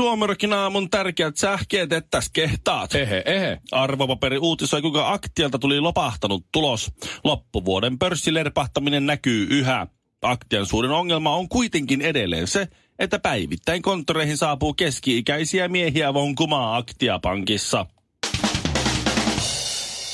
Suomirokin aamun tärkeät sähkeet, että tässä kehtaat. Arvopaperi uutisoi, kuinka Aktialta tuli lopahtanut tulos. Loppuvuoden pörssilerpahtaminen näkyy yhä. Aktian suurin ongelma on kuitenkin edelleen se, että päivittäin konttoreihin saapuu keski-ikäisiä miehiä vonkumaan Aktia-pankissa.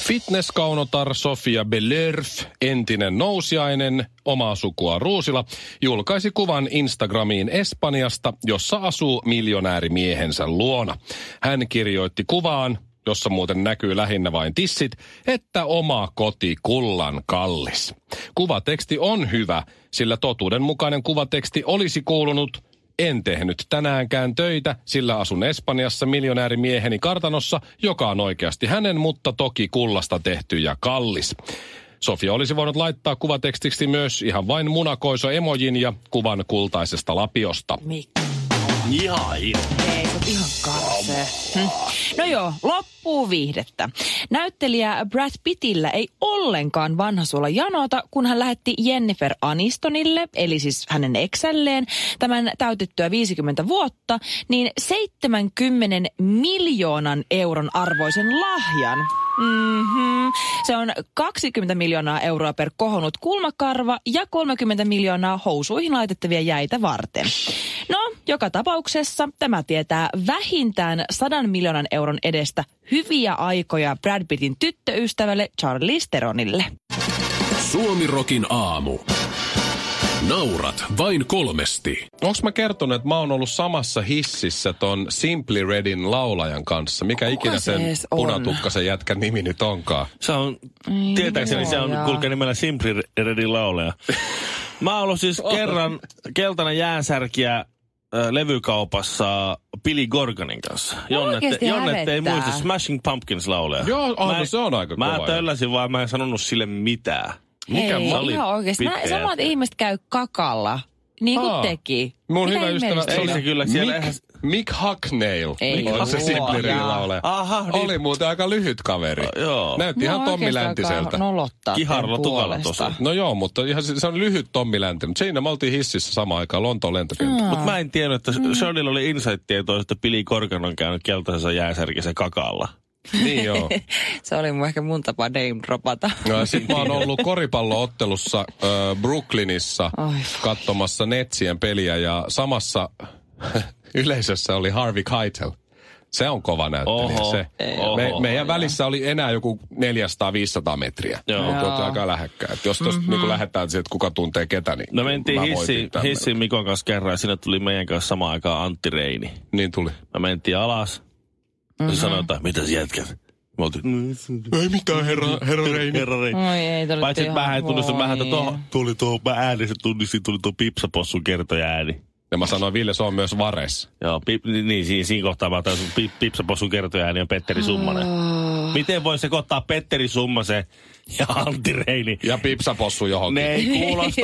Fitnesskaunotar Sofia Belörf, entinen nousiainen, omaa sukua Ruusila, julkaisi kuvan Instagramiin Espanjasta, jossa asuu miljonäärimiehensä luona. Hän kirjoitti kuvaan, jossa muuten näkyy lähinnä vain tissit, että oma koti kullan kallis. Kuvateksti on hyvä, sillä totuudenmukainen kuvateksti olisi kuulunut: en tehnyt tänäänkään töitä, sillä asun Espanjassa miljonäärimieheni kartanossa, joka on oikeasti hänen, mutta toki kullasta tehty ja kallis. Sofia olisi voinut laittaa kuvatekstiksi myös ihan vain munakoiso-emojin ja kuvan kultaisesta lapiosta. Mikko. Ihan karse. No joo, loppuu viihdettä. Näyttelijä Brad Pittillä ei ollenkaan vanha suola janota, kun hän lähetti Jennifer Anistonille, eli siis hänen eksälleen, tämän täytettyä 50 vuotta, niin 70 miljoonan euron arvoisen lahjan. Se on 20 miljoonaa euroa per kohonnut kulmakarva ja 30 miljoonaa housuihin laitettavia jäitä varten. No, joka tapauksessa tämä tietää vähintään 100 miljoonan euron edestä hyviä aikoja Brad Pittin tyttöystävälle Charlize Theronille. Suomirokin aamu. Naurat vain kolmesti. Onks mä kertonut, että mä oon ollut samassa hississä ton Simply Redin laulajan kanssa? Mikä ikinä sen punatukkasen jätkän nimi nyt onkaan? Se on, tietääkseni se on, kulkee nimellä Simply Redin laulaja. Mä oon ollut siis kerran keltainen jäänsärkiä levykaupassa Billy Corganin kanssa. Jonne ei muista, Smashing Pumpkins lauleja. Joo, se on aika kova. Mä tölläsin vaan, mä en sanonut sille mitään. Mikä ei, ihan oikeesti. Samat ihmiset käy kakalla, niin kuin teki. Mun hyvä ystävä, ei se kyllä siellä. Mick Hucknall, on se Simply Redillä ole. Oli muuten aika lyhyt kaveri. Näytti ihan Tommi Läntiseltä. Kiharlo tukalla tuossa. No joo, mutta ihan se on lyhyt Tommi Länti. Mutta siinä me oltiin hississä samaan aikaan Lontoon lentokenttä. Mutta mä en tiennyt, että Shirleyllä oli insight-tietoa, että Billy Corgan on käynyt keltaisessa jäänsärkissä kakalla. Niin joo. Se oli mun ehkä mun tapa name dropata. No, sit mä oon ollut koripalloottelussa Brooklynissa katsomassa Netsien peliä ja samassa yleisössä oli Harvey Keitel. Se on kova näyttelijä se. Meidän välissä oli enää joku 400-500 metriä. Mutta aika lähekkää. Et jos tuosta niin lähdetään siihen, että kuka tuntee ketä, niin... No mentiin hissiin Mikon kanssa kerran ja siinä tuli meidän kanssa samaan aikaan Antti Reini. Niin tuli. Mä mentiin alas. Se sanoi, että mitäs jätkät? Mä oltiin, ei mitään herra Reini. Paitsi, että mähän ei tunnistu, mä äänestä tunnistin, tuli tuo Pipsa Possun kertoja ääni. Ja mä sanoin, Ville, se on myös Vares. Joo, siinä kohtaa mä otan Pipsa Possun kertoja ääni on Petteri Summanen. Miten voi sekoittaa Petteri Summasen ja Antti Reini? Ja Pipsa Possu johonkin. Ne ei kuulosta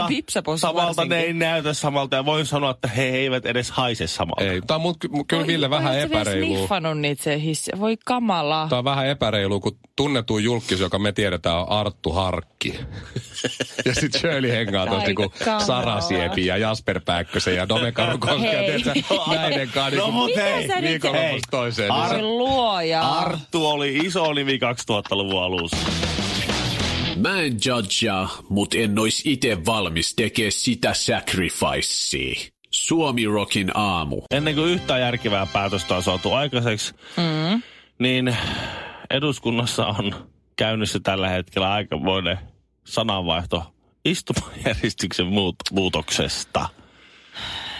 samalta, varsinkin. Ne ei näytä samalta. Ja voin sanoa, että he eivät edes haise samalta. Ei, tää on kyllä Ville vähän epäreilu. Sniffannut niitä se hissi. Voi kamalaa. Tää on vähän epäreilu, kun tunnetuin julkkis, joka me tiedetään, on Arttu Harkki. Ja sit Shirley hengaa tosta niinku Sarasiepi ja Jasper Pääkkösen ja Dome Karukoski. Näiden kanssa. No mut hei, viikonlopussa toiseen. Arttu oli iso nimi 2000-luvun alussa. Mä en judgea, mut en ois ite valmis tekee sitä sacrificea. Suomi-rockin aamu. Ennen kuin yhtään järkevää päätöstä on saatu aikaiseksi, niin eduskunnassa on käynnissä tällä hetkellä aikamoinen sananvaihto istumajärjestyksen muutoksesta.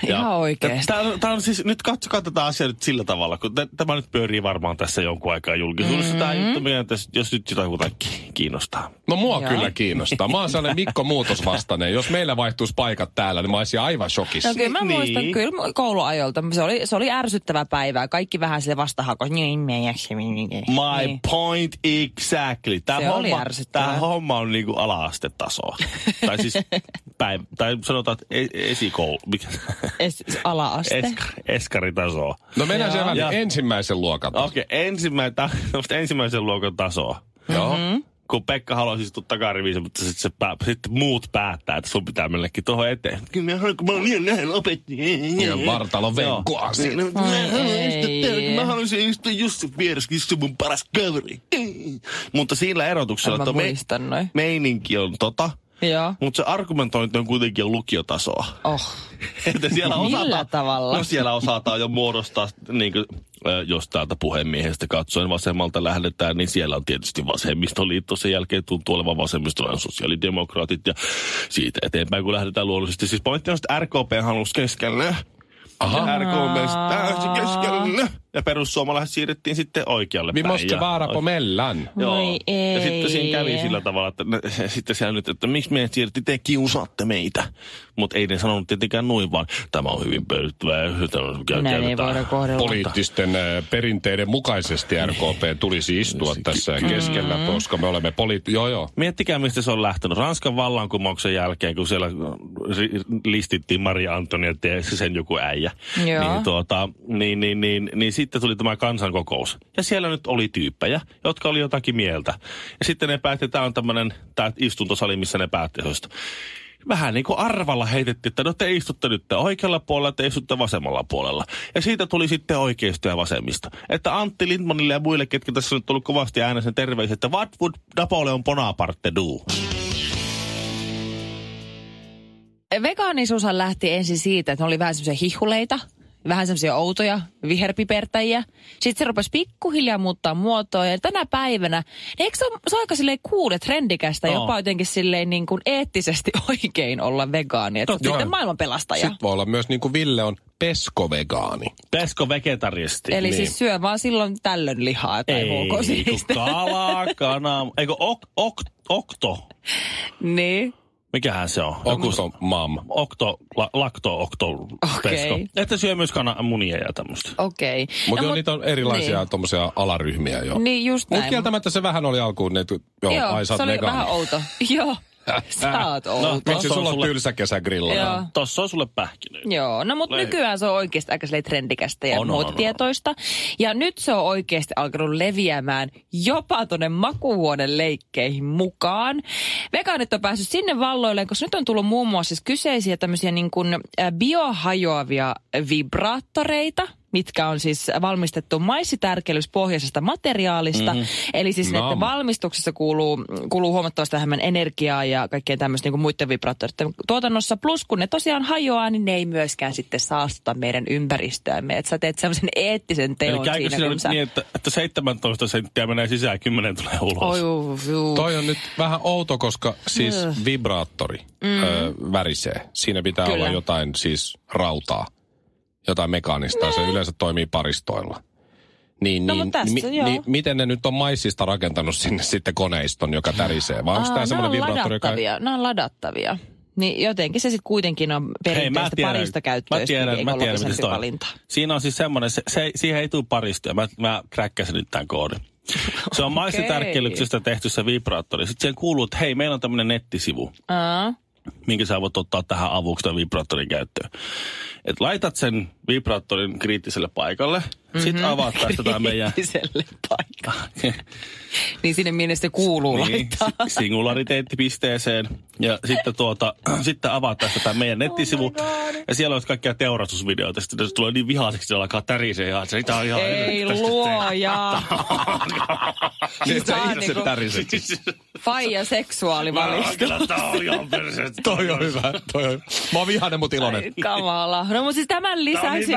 Ihan oikeesti. Tämä on siis, nyt katsokaa tätä asiaa nyt sillä tavalla, kun tämä nyt pyörii varmaan tässä jonkun aikaa julkisuudessa. Mm-hmm. Tämä juttu, mikä tässä, jos nyt jotain kiinnostaa. No mua kyllä kiinnostaa. Mä oon sellainen Mikko muutosvastainen. Jos meillä vaihtuisi paikat täällä, niin mä olisin aivan shokissa. No kyllä mä muistan kyllä kouluajolta. Se oli ärsyttävä päivää. Kaikki vähän sille vastahakos. My point exactly. Tämä homma on niinku ala-astetasoa. Tai siis päivä, tai sanotaan, että esikoulu. Ala-aste. Eskaritasoa. No mennään siellä vähän ensimmäisen luokan tasoa. Okei, ensimmäisen luokan tasoa. Joo. Mm-hmm. Kun Pekka haluaisi istua takariviinsä, mutta sitten muut päättää, että sun pitää mennäkin tuohon eteen. Kyllä mä oon liian näin opettiin. Ja vartalon venkoa siinä. Mä haluaisin istua Jussin vieressä, Jussi mun paras kaveri. Mutta sillä erotuksella, että meininki on mutta se argumentointi on kuitenkin lukiotasoa. Oh. Että siellä millä tavalla? No siellä osataan jo muodostaa, niin kuin, jos täältä puhemiehestä katsoen vasemmalta lähdetään, niin siellä on tietysti vasemmistoliitto. Sen jälkeen tuntuu olevan vasemmistolainen sosiaalidemokraatit ja siitä eteenpäin, kun lähdetään luonnollisesti. Siis pointti on, että RKP halusi keskelle. Aha. RK on meistä täysin keskellä. Ja perussuomalaiset siirrettiin sitten oikealle päin. Mimosta vaara pomellan. Joo. Ja sitten siinä kävi sillä tavalla, että sitten siellä nyt, että miksi meidät siirrettiin, te kiusaatte meitä. Mutta ei ne sanonut tietenkään noin, vaan tämä on hyvin pöytävää. Näin ei voida kohdella. Poliittisten perinteiden mukaisesti RKP tulisi istua tässä keskellä, koska me olemme Miettikää, mistä se on lähtenyt. Ranskan vallankumouksen jälkeen, kun siellä listittiin Maria Antonietta ja sen joku äijä. Niin, niin sitten tuli tämä kansankokous. Ja siellä nyt oli tyyppejä, jotka oli jotakin mieltä. Ja sitten ne päätti, tämä on tämmöinen istuntosali, missä ne päätti. Vähän niin kuin arvalla heitettiin, että no te istutte nyt oikealla puolella, te istutte vasemmalla puolella. Ja siitä tuli sitten oikeisto ja vasemmista. Että Antti Lindmanille ja muille, ketkä tässä nyt tullut kovasti äänessä terveiset, että what would Napoleon Bonaparte do? Vegaanisuushan lähti ensin siitä, että ne oli vähän semmoisia hihuleita. Vähän semmoisia outoja viherpipertäjiä. Sitten se rupesi pikkuhiljaa muuttaa muotoa. Ja tänä päivänä, niin eikö se aika silleen cool ja trendikästä, jopa jotenkin silleen niin kuin eettisesti oikein olla vegaani? Että sitten maailman pelastaja. Sitten voi olla myös niin kuin Ville on peskovegaani. Peskovegetaristi. Eli siis syö vaan silloin tällöin lihaa tai huokosiista. Kalaa, kanaa, eikö okto? Niin. Mikähän se on? Oktomam. Lakto-okto-pesko. Okay. Että syö myös munia ja tämmöistä. Okei. Okay. Mutta niitä on erilaisia tommosia alaryhmiä jo. Niin, just näin. Mutta kieltämättä se vähän oli alkuun, että se oli vegaani. Vähän outo. Joo. Sä oot outo. Miksi sulla on tylsä kesägrillana? Tossa on sulle pähkinöitä. Joo, no mutta nykyään se on oikeasti aika trendikästä ja muotitietoista. Ja nyt se on oikeasti alkanut leviämään jopa tuonne makuuhuoneen leikkeihin mukaan. Vegaanit on päässyt sinne valloilleen, koska nyt on tullut muun muassa siis kyseisiä tämmöisiä niin kuin biohajoavia vibraattoreita, mitkä on siis valmistettu maissitärkelyspohjaisesta materiaalista. Mm-hmm. Eli siis että valmistuksessa kuuluu huomattavasti vähemmän energiaa ja kaikkea tämmöistä niin kuin muiden vibraattoreiden tuotannossa. Plus kun ne tosiaan hajoaa, niin ne ei myöskään sitten saastuta meidän ympäristöämme. Että sä teet semmoisen eettisen teon siinä. Eli käykö siinä niin, että 17 senttiä menee sisään ja 10 tulee ulos? Toi on nyt vähän outo, koska siis vibraattori värisee. Siinä pitää olla jotain siis rautaa. Jotain mekaanista, se yleensä toimii paristoilla. Miten ne nyt on maissista rakentanut sinne sitten koneiston, joka tärisee? Vai onko tämä semmoinen vibraattori, joka... Nämä on ladattavia. Niin jotenkin se sitten kuitenkin on perinteistä parista käyttöistä, ekologisempi valinta. Siinä on siis semmoinen, siihen ei tule paristoja. Mä kräkkäsin nyt tämän koodin. Se on maissitärkkelyksestä tehty se vibraattori. Sitten siihen kuuluu, että hei, meillä on tämmöinen nettisivu. Minkä sä voit ottaa tähän avuksi tämän vibraattorin käyttöön. Et laitat sen vibraattorin kriittiselle paikalle, sit avaat tästä tämä meidän... Kriittiselle paikalle. Niin sinne minne se kuuluu laittaa. Singulariteettipisteeseen. Ja sitten sitten avaat tästä tämä meidän nettisivu. Ja siellä olisi kaikkia teurastusvideoita. Sitten jos tulee niin vihaiseksi, se alkaa tärisee ihan. Ei luoja. Nyt sä itse täriset. Faija seksuaalivalistus. Toi on hyvä. Mä oon vihainen, mut iloinen. Kamala. No mutta siis tämän lisäksi...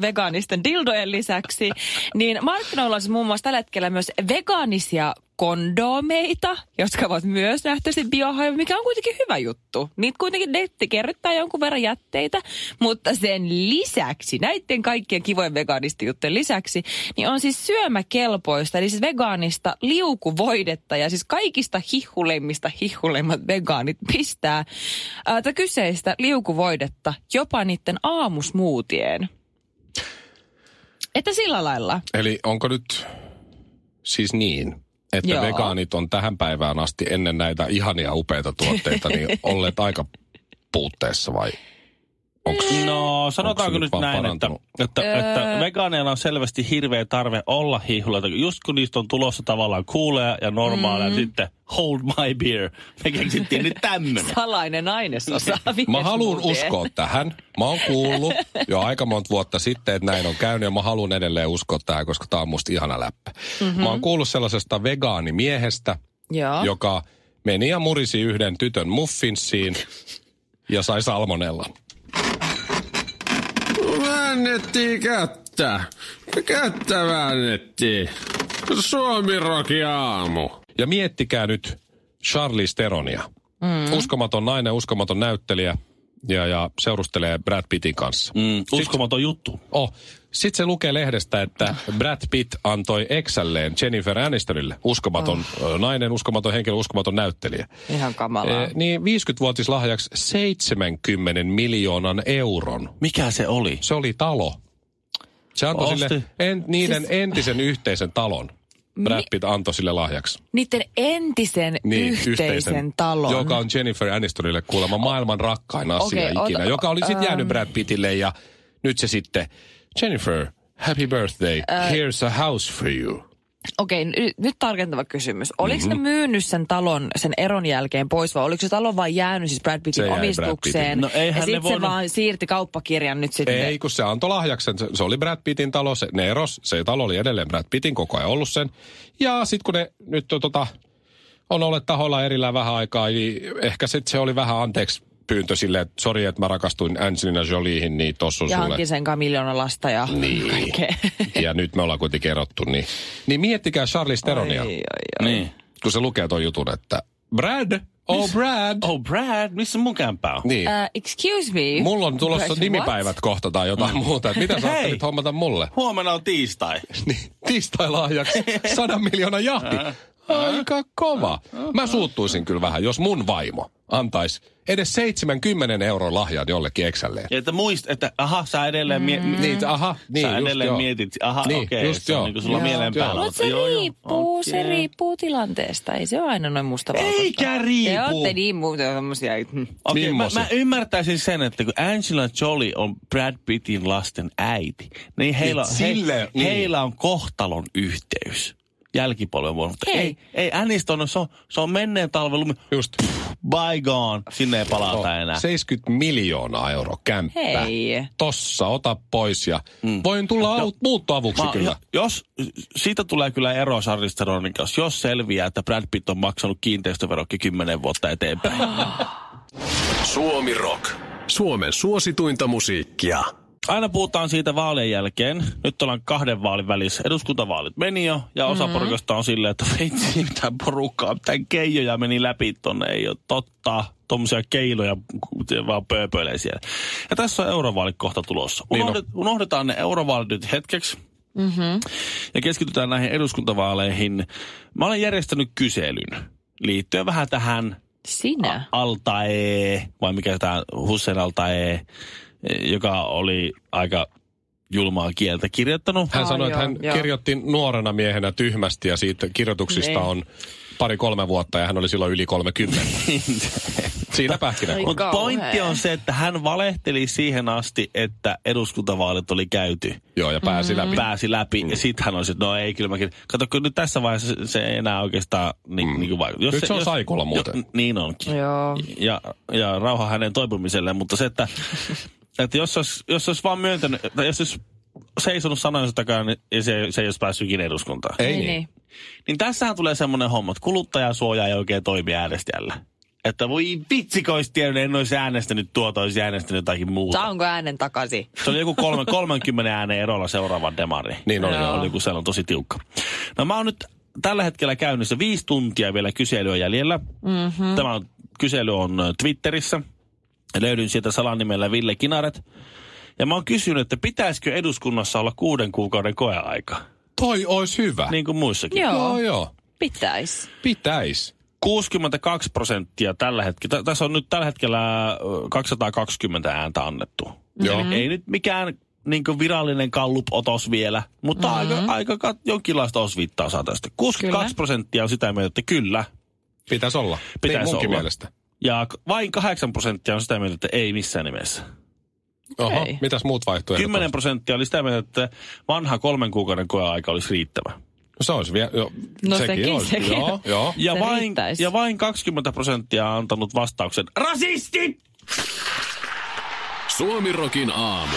vegaanisten dildojen lisäksi, niin markkinoilla on muun muassa tällä hetkellä myös vegaanisia kondomeita, jotka ovat myös nähtävästi biohajoja, mikä on kuitenkin hyvä juttu. Niitä kuitenkin netti kerryttää jonkun verran jätteitä, mutta sen lisäksi, näiden kaikkien kivojen vegaanisten juttujen lisäksi, niin on siis syömäkelpoista, eli siis vegaanista liukuvoidetta, ja siis kaikista hihuleimmista hihuleimmat vegaanit pistää tätä kyseistä liukuvoidetta jopa niiden aamusmuutien. Että sillä lailla. Eli onko nyt siis niin, että joo, vegaanit on tähän päivään asti ennen näitä ihania upeita tuotteita niin olleet aika puutteessa vai? No sanotaanko nyt näin, että vegaaneilla on selvästi hirveä tarve olla hiihuleita. Just kun niistä on tulossa tavallaan cooleja ja normaaleja, sitten hold my beer. Me keksittiin nyt tämmöinen. Salainen ainesosa. Mä haluun uskoa tähän. Mä oon kuullut jo aika monta vuotta sitten, että näin on käynyt ja mä haluun edelleen uskoa tähän, koska tää on musta ihana läppä. Mä oon kuullut sellaisesta vegaanimiehestä, joka meni ja murisi yhden tytön muffinsiin ja sai salmonellan. Väännettiin kättä. Kättä väännettiin. Suomi-roki aamu. Ja miettikää nyt Charlize Theronia. Uskomaton nainen, uskomaton näyttelijä ja seurustelee Brad Pittin kanssa. Uskomaton juttu. Oh. Sitten se lukee lehdestä, että Brad Pitt antoi eksälleen Jennifer Anistonille. Uskomaton nainen, uskomaton henkilö, uskomaton näyttelijä. Ihan kamalaa. Niin 50-vuotias lahjaksi 70 miljoonan euron. Mikä se oli? Se oli talo. Se antoi sille entisen yhteisen talon. Brad Pitt antoi sille lahjaksi. Niiden entisen yhteisen talon. Joka on Jennifer Anistonille kuulemma maailman rakkain asia ikinä. Joka oli sitten jäänyt Brad Pittille ja nyt se sitten... Jennifer, happy birthday. Here's a house for you. Okei, nyt tarkentava kysymys. Oliko ne myynyt sen talon sen eron jälkeen pois vai oliko se talo vain jäänyt siis Brad Pittin omistukseen? Brad Pittin. No, ja sitten se vaan siirti kauppakirjan nyt sitten. Ei, kun se antoi lahjaksen. Se oli Brad Pittin talo, ne eros. Se talo oli edelleen Brad Pittin, koko ajan ollut sen. Ja sitten kun ne nyt on olleet tahoilla erillään vähän aikaa, niin ehkä sitten se oli vähän anteeksi pyyntö silleen, että sori, että mä rakastuin Angelina Joliehin, niin tossa on ja sulle. Ja hankin sen kanssa miljoona lasta ja niin kaikkea. Ja nyt me ollaan kuitenkin erottu, niin miettikää Charlize Theronia. Oi. Niin. Kun se lukee ton jutun, että Brad, Brad. Oh Brad, missä mun kämpää on? Niin. Excuse me. Mulla on tulossa Brad, nimipäivät what? Kohta tai jotain muuta. Että mitä sä ajattelit hommata mulle? Huomenna on tiistai. Niin, tiistai lahjaksi 100 miljoonan jahti. Aika kova. Mä suuttuisin kyllä vähän, jos mun vaimo antaisi edes 70 euron lahjaan jollekin eksälleen. Että muista, että sä edelleen mietit. Aha, niin, okei, just se on niin kuin sulla mielen päällä. Mutta se riippuu tilanteesta. Ei se ole aina noin mustavalkoista. Eikä riippuu. Te ootte niin muuta tämmöisiä. Okei, mä ymmärtäisin sen, että kun Angelina Jolie on Brad Pittin lasten äiti, niin heillä on kohtalon yhteys. Jälkipolven vuonna. Ei Aniston, se on menneen talvelumi. Just. Bygone. Sinne ei palata enää. 70 miljoonaa euroa kämppä. Hei. Tossa, ota pois ja voin tulla muuttoavuksi kyllä. Jos, siitä tulee kyllä ero Charlize Theronin kanssa, jos selviää, että Brad Pitt on maksanut kiinteistöverokki 10 vuotta eteenpäin. Suomi Rock. Suomen suosituinta musiikkia. Aina puhutaan siitä vaalien jälkeen. Nyt ollaan 2 vaalin välissä. Eduskuntavaalit meni jo, ja osa porukasta on silleen, että vitsi, mitään porukkaa, mitään keijoja meni läpi tonne. Ei ole totta, tommosia keiloja vaan pööpöilee siellä. Ja tässä on eurovaalit kohta tulossa. Unohdetaan ne eurovaalit nyt hetkeksi, ja keskitytään näihin eduskuntavaaleihin. Mä olen järjestänyt kyselyn liittyen vähän tähän Altaee, vai mikä tämä Hussein Altaee, joka oli aika julmaa kieltä kirjoittanut. Hän sanoi, että hän kirjoitti nuorena miehenä tyhmästi ja siitä kirjoituksista on 2-3 vuotta ja hän oli silloin yli 30. Siinä pähkinä. Mutta pointti on se, että hän valehteli siihen asti, että eduskuntavaalit oli käyty. Joo, ja pääsi läpi. Pääsi läpi. Ja sitten hän on se, että no ei, kyllä mäkin. Kato, kun nyt tässä vaiheessa se ei enää oikeastaan niin vaikuta. Nyt se on saikulla muuten. Niin onkin. Joo. Ja rauha hänen toipumiselleen, mutta se, että... Että jos olisi vaan myöntänyt, tai jos olisi seisonut sanojensa takaa, niin se ei olisi päässytkin eduskuntaan. Ei niin. Niin tässähän tulee semmoinen homma, että kuluttajasuoja ei oikein toimi äänestäjällä. Että voi vitsi, kun olisi tiennyt, en olisi äänestänyt tuota, olisi äänestänyt jotakin muuta. Saanko äänen takaisin? Se oli joku 30 äänen erolla seuraava demari. Niin oli. Oli, kun se on tosi tiukka. No mä oon nyt tällä hetkellä käynnissä 5 tuntia vielä kyselyä jäljellä. Mm-hmm. Tämä kysely on Twitterissä. Löydyn sieltä salanimellä Ville Kinaret. Ja mä oon kysynyt, että pitäisikö eduskunnassa olla 6 kuukauden koeaika? Toi ois hyvä. Niin kuin muissakin. Joo. Pitäis. 62% tällä hetkellä. Tässä on nyt tällä hetkellä 220 ääntä annettu. Mm-hmm. Ei nyt mikään niin kuin virallinen kallup-otos vielä, mutta aika jonkinlaista osviittaa saa tästä. 62% on sitä mieltä, että kyllä. Pitäisi olla. Pitäisi niin olla. Mielestä. Ja vain 8% on sitä mieltä, että ei missään nimessä. Oho, ei. Mitäs muut vaihtoehdot? 10% oli sitä mieltä, että vanha 3 kuukauden koeaika olisi riittävä. No se olisi vielä, sekin olisi. Joo. Ja vain 20% on antanut vastauksen. Rasisti! Suomirokin aamu.